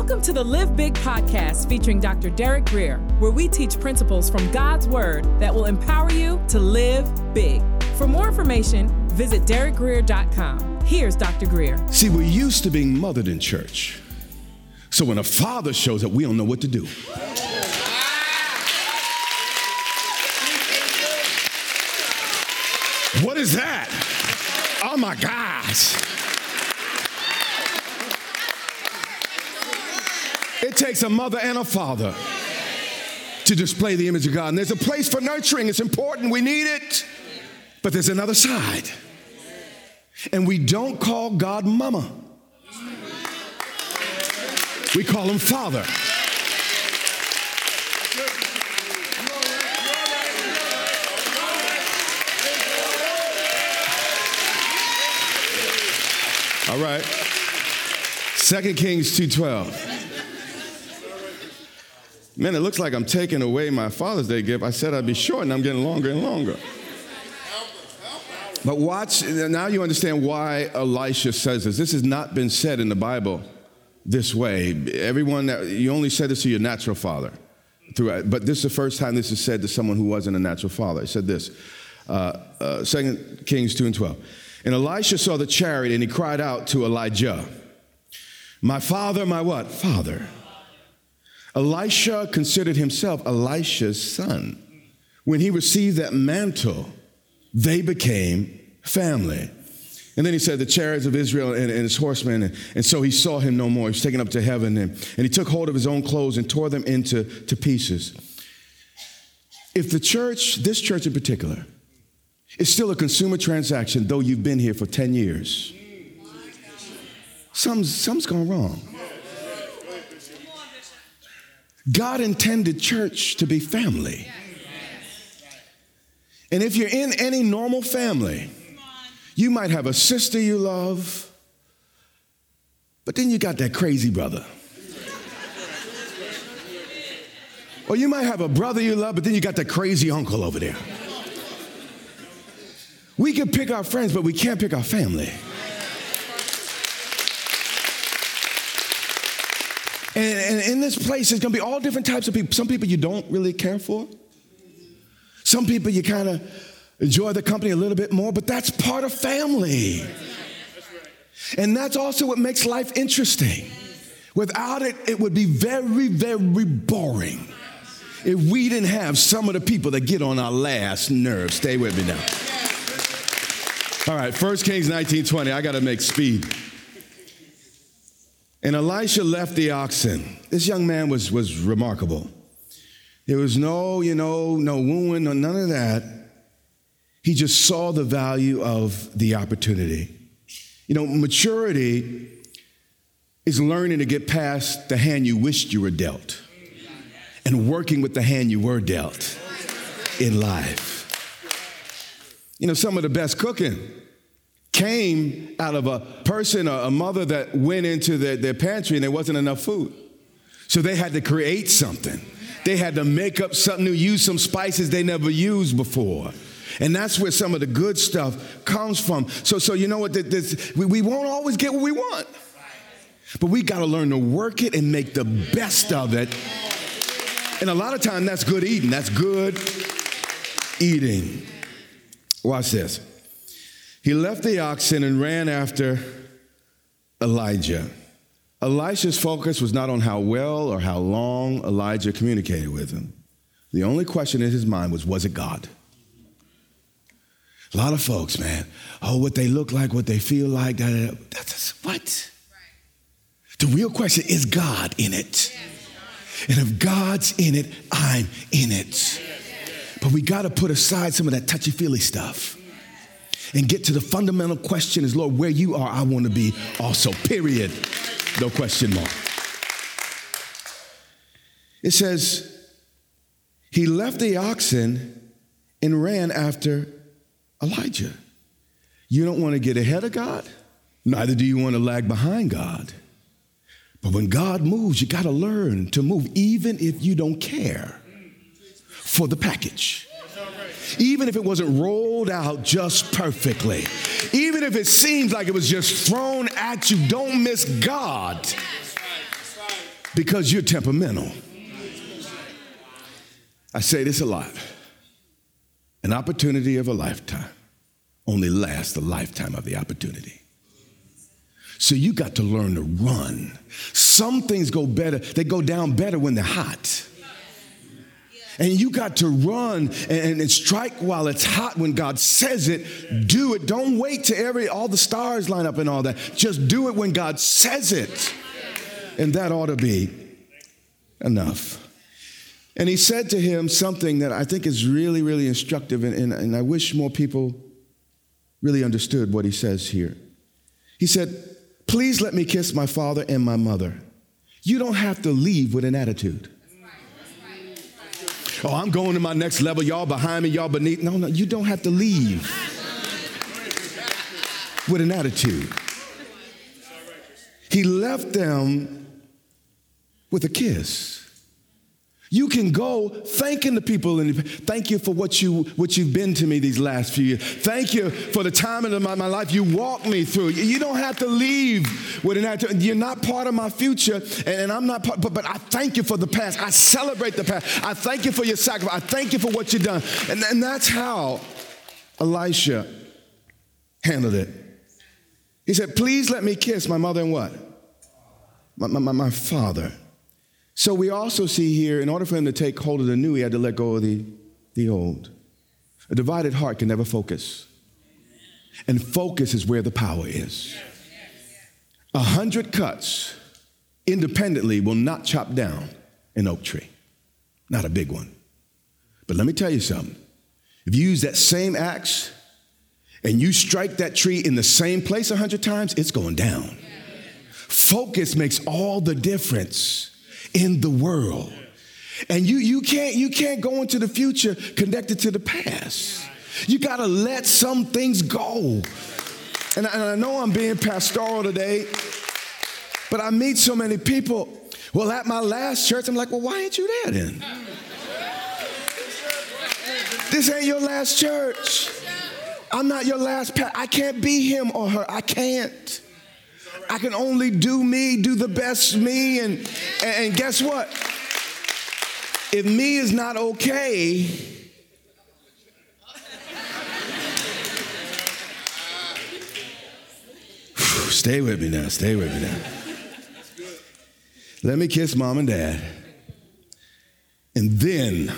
Welcome to the Live Big Podcast featuring Dr. Derek Greer, where we teach principles from God's Word that will empower you to live big. For more information, visit DerekGreer.com. Here's Dr. Greer. See, we're used to being mothered in church. So when a father shows up, we don't know what to do. What is that? Oh my gosh. It takes a mother and a father to display the image of God. And there's a place for nurturing. It's important. We need it. But there's another side. And we don't call God mama. We call him father. All right. Second Kings 2:12. Man, it looks like I'm taking away my Father's Day gift. I said I'd be short, and I'm getting longer and longer. But watch, now you understand why Elisha says this. This has not been said in the Bible this way. You only said this to your natural father. But this is the first time this is said to someone who wasn't a natural father. He said this, 2 Kings 2:12. And Elisha saw the chariot, and he cried out to Elijah, "My father, my what? Father." Elisha considered himself Elisha's son. When he received that mantle, they became family. And then he said, the chariots of Israel and his horsemen. And so he saw him no more. He was taken up to heaven. And he took hold of his own clothes and tore them into pieces. If the church, this church in particular, is still a consumer transaction, though you've been here for 10 years, something's gone wrong. God intended church to be family. And if you're in any normal family, you might have a sister you love, but then you got that crazy brother. Or you might have a brother you love, but then you got that crazy uncle over there. We can pick our friends, but we can't pick our family. And in this place, there's going to be all different types of people. Some people you don't really care for. Some people you kind of enjoy the company a little bit more, but that's part of family. And that's also what makes life interesting. Without it, it would be very, very boring if we didn't have some of the people that get on our last nerve. Stay with me now. All right, First Kings 19:20. I got to make speed. And Elisha left the oxen. This young man was remarkable. There was no wooing, no none of that. He just saw the value of the opportunity. You know, maturity is learning to get past the hand you wished you were dealt and working with the hand you were dealt in life. You know, some of the best cooking came out of a person or a mother that went into their pantry and there wasn't enough food. So they had to create something. They had to make up something new, use some spices they never used before. And that's where some of the good stuff comes from. So you know what? We won't always get what we want. But we got to learn to work it and make the best of it. And a lot of time, that's good eating. That's good eating. Watch this. He left the oxen and ran after Elijah. Elisha's focus was not on how well or how long Elijah communicated with him. The only question in his mind was it God? A lot of folks, man, what they look like, what they feel like, that's what? Right. The real question is God in it? Yes. And if God's in it, I'm in it. Yes. But we got to put aside some of that touchy-feely stuff. And get to the fundamental question is, Lord, where you are, I want to be also, period. No question mark. It says, he left the oxen and ran after Elijah. You don't want to get ahead of God. Neither do you want to lag behind God. But when God moves, you got to learn to move, even if you don't care for the package. Even if it wasn't rolled out just perfectly, even if it seems like it was just thrown at you, don't miss God because you're temperamental. I say this a lot. An opportunity of a lifetime only lasts the lifetime of the opportunity. So you got to learn to run. Some things go better. They go down better when they're hot. And you got to run and strike while it's hot. When God says it, do it. Don't wait till all the stars line up and all that. Just do it when God says it. And that ought to be enough. And he said to him something that I think is really, really instructive, and I wish more people really understood what he says here. He said, please let me kiss my father and my mother. You don't have to leave with an attitude. Oh, I'm going to my next level. Y'all behind me, y'all beneath. No, you don't have to leave with an attitude. He left them with a kiss. You can go thanking the people and thank you for what you've been to me these last few years. Thank you for the time in my life you walked me through. You don't have to leave with an attitude. You're not part of my future, and I'm not part, but I thank you for the past. I celebrate the past. I thank you for your sacrifice. I thank you for what you've done. And that's how Elisha handled it. He said, please let me kiss my mother and what? My father. So we also see here, in order for him to take hold of the new, he had to let go of the old. A divided heart can never focus. And focus is where the power is. 100 cuts independently will not chop down an oak tree. Not a big one. But let me tell you something. If you use that same axe and you strike that tree in the same place 100 times, it's going down. Focus makes all the difference in the world. And you can't go into the future connected to the past. You got to let some things go. And I know I'm being pastoral today, but I meet so many people. Well, at my last church, I'm like, well, why ain't you there then? This ain't your last church. I'm not your last pastor. I can't be him or her. I can't. I can only do me, do the best me, and guess what? If me is not okay, stay with me now. Let me kiss mom and dad, and then,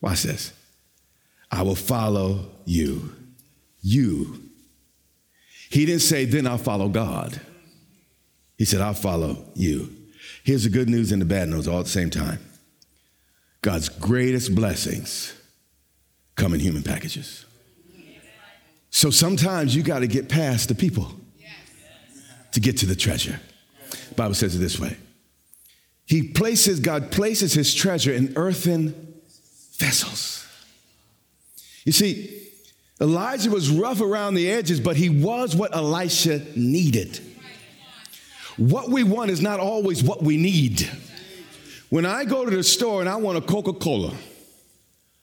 watch this, I will follow you. You. He didn't say, then I'll follow God. He said, I'll follow you. Here's the good news and the bad news all at the same time. God's greatest blessings come in human packages. So sometimes you got to get past the people to get to the treasure. The Bible says it this way. God places his treasure in earthen vessels. You see, Elijah was rough around the edges, but he was what Elisha needed. What we want is not always what we need. When I go to the store and I want a Coca-Cola,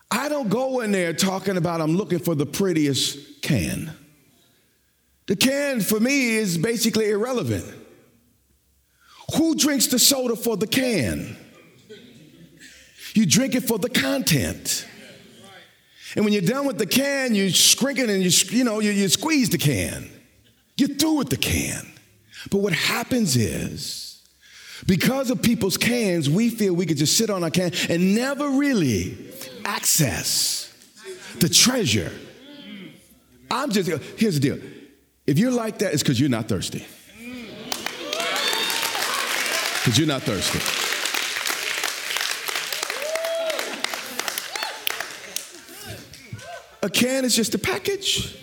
I don't go in there talking about I'm looking for the prettiest can. The can for me is basically irrelevant. Who drinks the soda for the can? You drink it for the content. And when you're done with the can, you shrink it and you squeeze the can. You're through with the can. But what happens is, because of people's cans, we feel we could just sit on our can and never really access the treasure. Here's the deal. If you're like that, it's because you're not thirsty. Because you're not thirsty. A can is just a package.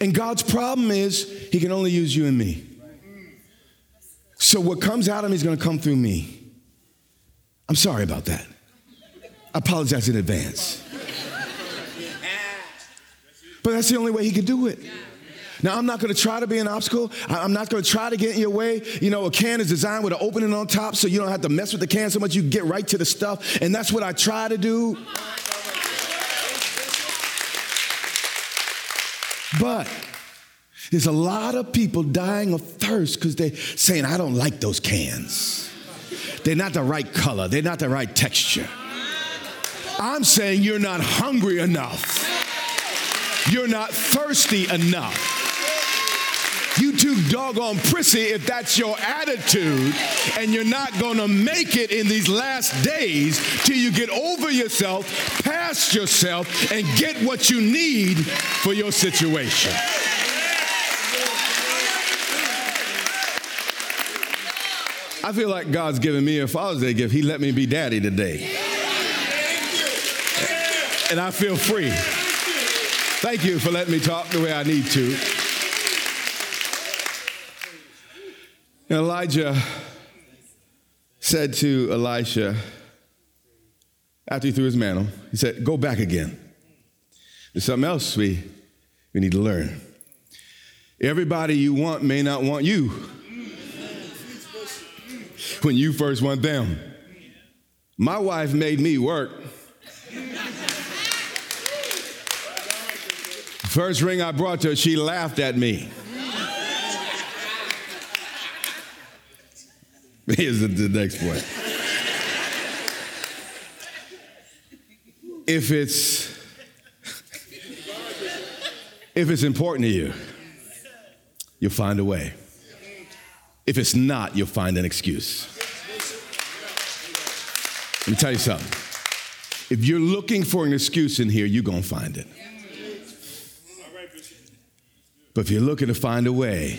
And God's problem is he can only use you and me. So what comes out of me is going to come through me. I'm sorry about that. I apologize in advance. But that's the only way he could do it. Now, I'm not going to try to be an obstacle. I'm not going to try to get in your way. You know, a can is designed with an opening on top so you don't have to mess with the can so much. You get right to the stuff. And that's what I try to do. But there's a lot of people dying of thirst because they're saying, I don't like those cans. They're not the right color. They're not the right texture. I'm saying you're not hungry enough. You're not thirsty enough. You too doggone prissy if that's your attitude, and you're not going to make it in these last days till you get over yourself, past yourself, and get what you need for your situation. I feel like God's giving me a Father's Day gift. He let me be daddy today. And I feel free. Thank you for letting me talk the way I need to. And Elijah said to Elisha, after he threw his mantle, he said, go back again. There's something else we need to learn. Everybody you want may not want you when you first want them. My wife made me work. First ring I brought to her, she laughed at me. Here's the next point. If it's important to you, you'll find a way. If it's not, you'll find an excuse. Let me tell you something. If you're looking for an excuse in here, you're going to find it. But if you're looking to find a way,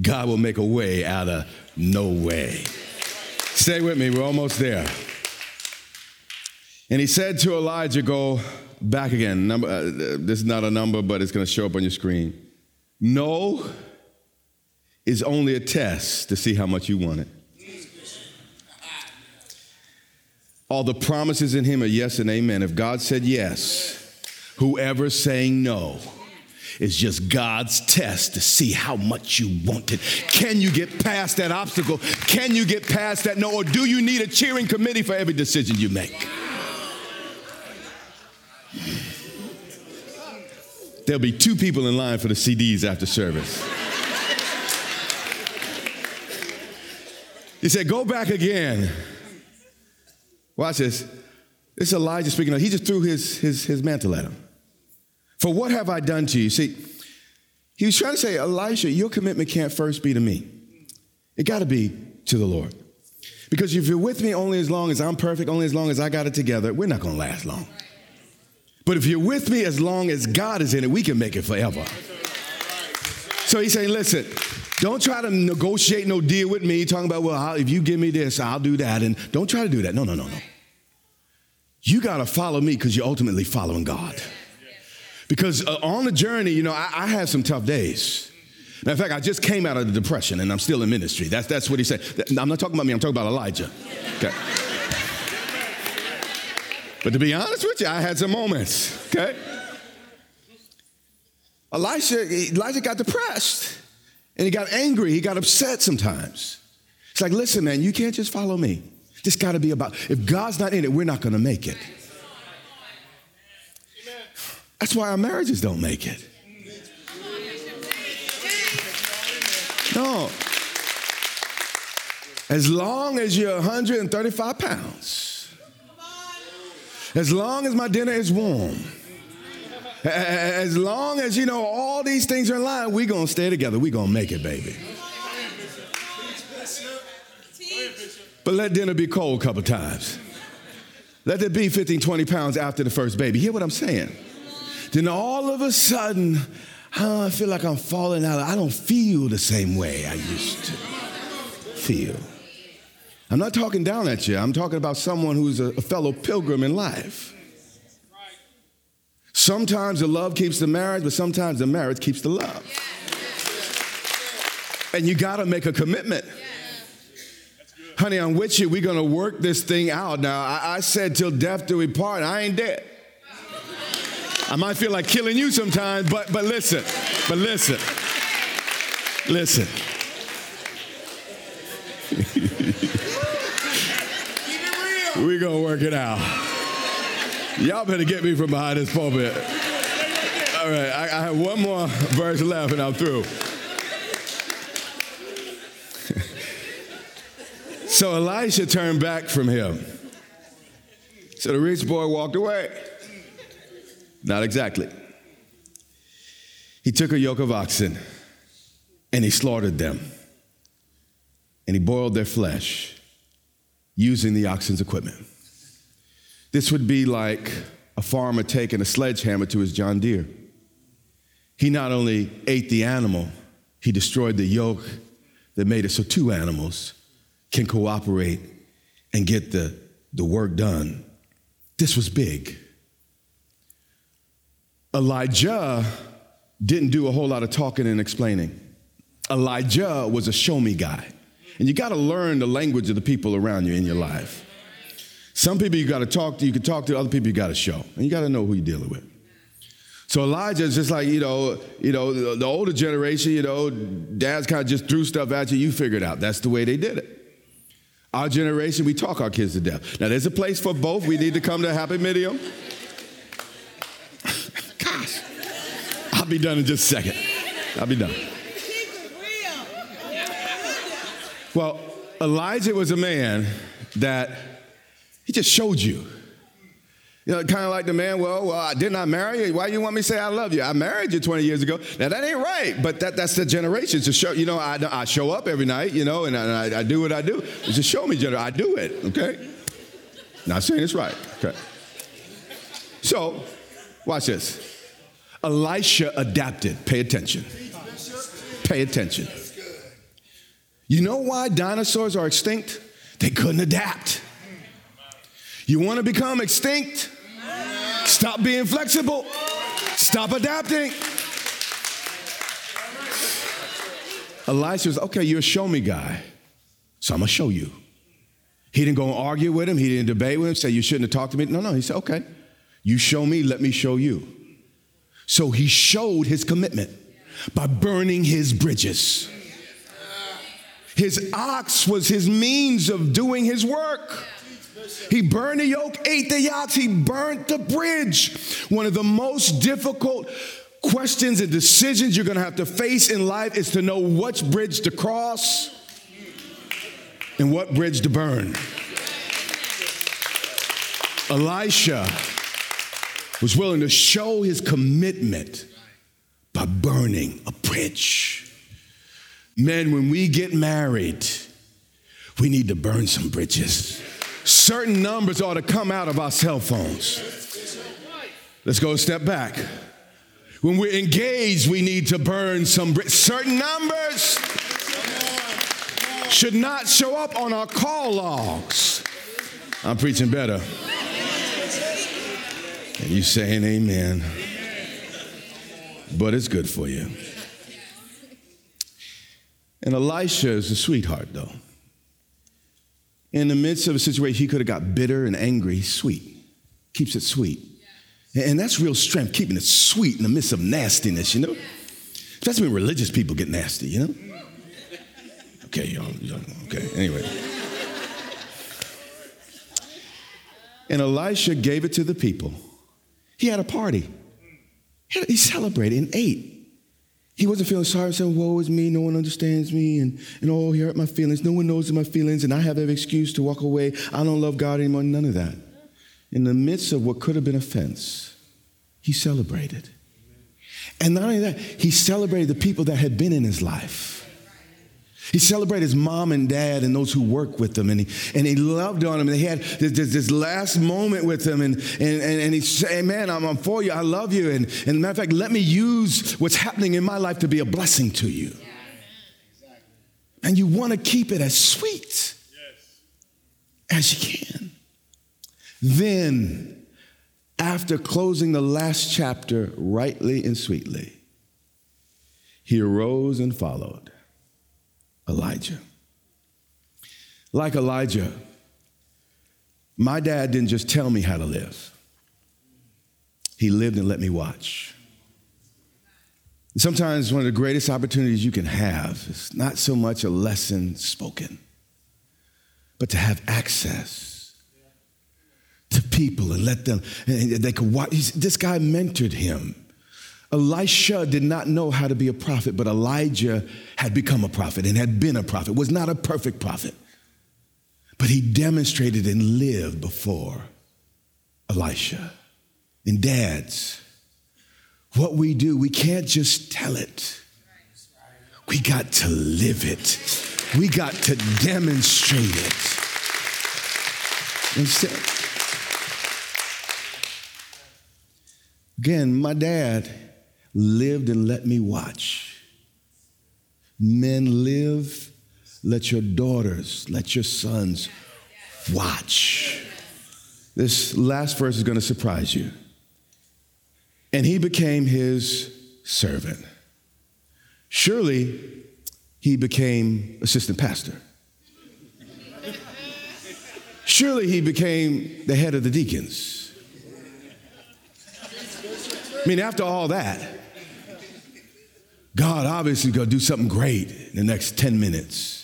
God will make a way out of no way. Stay with me. We're almost there. And he said to Elijah, go back again. This is not a number, but it's going to show up on your screen. No is only a test to see how much you want it. All the promises in him are yes and amen. If God said yes, whoever's saying no, it's just God's test to see how much you want it. Can you get past that obstacle? Can you get past that no? Or do you need a cheering committee for every decision you make? There'll be 2 people in line for the CDs after service. He said, go back again. Watch this. This is Elijah speaking. He just threw his mantle at him. For what have I done to you? See, he was trying to say, Elisha, your commitment can't first be to me. It got to be to the Lord. Because if you're with me only as long as I'm perfect, only as long as I got it together, we're not going to last long. But if you're with me as long as God is in it, we can make it forever. So he's saying, listen, don't try to negotiate no deal with me, talking about, well, if you give me this, I'll do that. And don't try to do that. No. You got to follow me because you're ultimately following God. Because on the journey, I had some tough days. Now, in fact, I just came out of the depression, and I'm still in ministry. That's what he said. I'm not talking about me. I'm talking about Elijah. Okay. But to be honest with you, I had some moments. Okay. Elijah got depressed, and he got angry. He got upset sometimes. It's like, listen, man, you can't just follow me. This got to be about, if God's not in it, we're not going to make it. That's why our marriages don't make it. No. As long as you're 135 pounds, as long as my dinner is warm, as long as, all these things are in line, we're going to stay together. We're going to make it, baby. But let dinner be cold a couple times. Let there be 15, 20 pounds after the first baby. Hear what I'm saying? Then all of a sudden, I feel like I'm falling out. I don't feel the same way I used to feel. I'm not talking down at you. I'm talking about someone who's a fellow pilgrim in life. Sometimes the love keeps the marriage, but sometimes the marriage keeps the love. And you got to make a commitment. Honey, I'm with you. We're going to work this thing out. Now, I said till death do we part. I ain't dead. I might feel like killing you sometimes, but listen. We're going to work it out. Y'all better get me from behind this pulpit. All right, I have one more verse left and I'm through. So Elisha turned back from him. So the rich boy walked away. Not exactly. He took a yoke of oxen and he slaughtered them. And he boiled their flesh using the oxen's equipment. This would be like a farmer taking a sledgehammer to his John Deere. He not only ate the animal, he destroyed the yoke that made it so two animals can cooperate and get the work done. This was big. Elijah didn't do a whole lot of talking and explaining. Elijah was a show-me guy. And you got to learn the language of the people around you in your life. Some people you got to talk to, you can talk to, other people you got to show. And you got to know who you're dealing with. So Elijah is just like, the older generation, dads kind of just threw stuff at you. You figure it out. That's the way they did it. Our generation, we talk our kids to death. Now, there's a place for both. We need to come to a happy medium. Gosh. I'll be done in just a second. I'll be done. Well, Elijah was a man that he just showed you. Kind of like the man, didn't I marry you? Why you want me to say I love you? I married you 20 years ago. Now, that ain't right, but that's the generation. To show, I show up every night, and I do what I do. It's just show me, I do it, okay? Not saying it's right, okay? So, watch this. Elisha adapted. Pay attention. Pay attention. You know why dinosaurs are extinct? They couldn't adapt. You want to become extinct? Stop being flexible. Stop adapting. Elisha was, okay, you're a show-me guy, so I'm going to show you. He didn't go and argue with him. He didn't debate with him, say, you shouldn't have talked to me. No, he said, okay, you show me, let me show you. So he showed his commitment by burning his bridges. His ox was his means of doing his work. He burned the yoke, ate the ox, he burnt the bridge. One of the most difficult questions and decisions you're going to have to face in life is to know which bridge to cross and what bridge to burn. Elisha was willing to show his commitment by burning a bridge. Men, when we get married, we need to burn some bridges. Certain numbers ought to come out of our cell phones. Let's go a step back. When we're engaged, we need to burn some bridges. Certain numbers should not show up on our call logs. I'm preaching better. And you saying amen. But it's good for you. And Elisha is a sweetheart, though. In the midst of a situation, he could have got bitter and angry. He's sweet. Keeps it sweet. And that's real strength, keeping it sweet in the midst of nastiness, That's when religious people get nasty, Okay, y'all, okay, anyway. And Elisha gave it to the people. He had a party. He celebrated and ate. He wasn't feeling sorry, saying, woe is me, no one understands me, and he hurt my feelings, no one knows my feelings, and I have every excuse to walk away, I don't love God anymore, none of that. In the midst of what could have been offense, he celebrated. And not only that, he celebrated the people that had been in his life. He celebrated his mom and dad and those who worked with them, and he loved on them, and they had this last moment with them, and he said, hey, man, I'm for you, I love you, and matter of fact, let me use what's happening in my life to be a blessing to you. Yeah, exactly. And you want to keep it as sweet as you can. Then, after closing the last chapter rightly and sweetly, he arose and followed Elijah. Like Elijah, my dad didn't just tell me how to live. He lived and let me watch. Sometimes one of the greatest opportunities you can have is not so much a lesson spoken, but to have access to people and let them, and they could watch. This guy mentored him. Elisha did not know how to be a prophet, but Elijah had become a prophet and had been a prophet, was not a perfect prophet, But he demonstrated and lived before Elisha. And dads, what we do, we can't just tell it. We got to live it. We got to demonstrate it. Instead, again, my dad lived and let me watch. Men live, let your daughters, let your sons watch. This last verse is going to surprise you. And he became his servant. Surely he became assistant pastor. Surely he became the head of the deacons. I mean, after all that, God obviously is going to do something great in the next 10 minutes.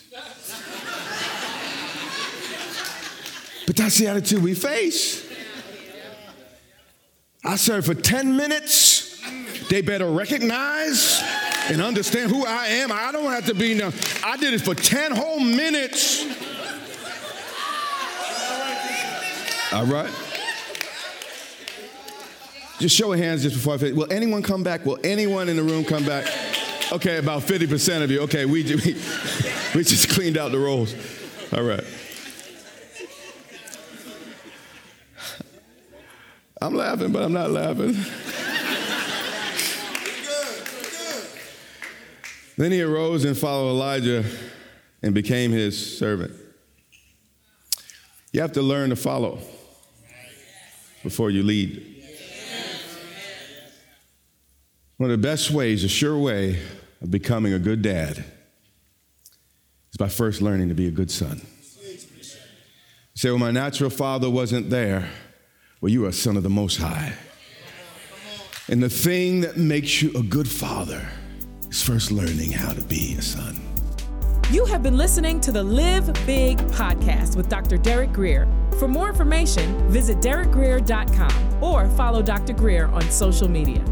But that's the attitude we face. I served for 10 minutes. They better recognize and understand who I am. I don't have to be now. I did it for 10 whole minutes. All right. Just show of hands just before I finish. Will anyone come back? Will anyone in the room come back? Okay, about 50% of you. Okay, we just cleaned out the rolls. All right. I'm laughing, but I'm not laughing. Then he arose and followed Elijah and became his servant. You have to learn to follow before you lead. One of the best ways, a sure way of becoming a good dad is by first learning to be a good son. You say, well, my natural father wasn't there. Well, you are a son of the Most High. And the thing that makes you a good father is first learning how to be a son. You have been listening to the Live Big Podcast with Dr. Derek Greer. For more information, visit DerekGreer.com or follow Dr. Greer on social media.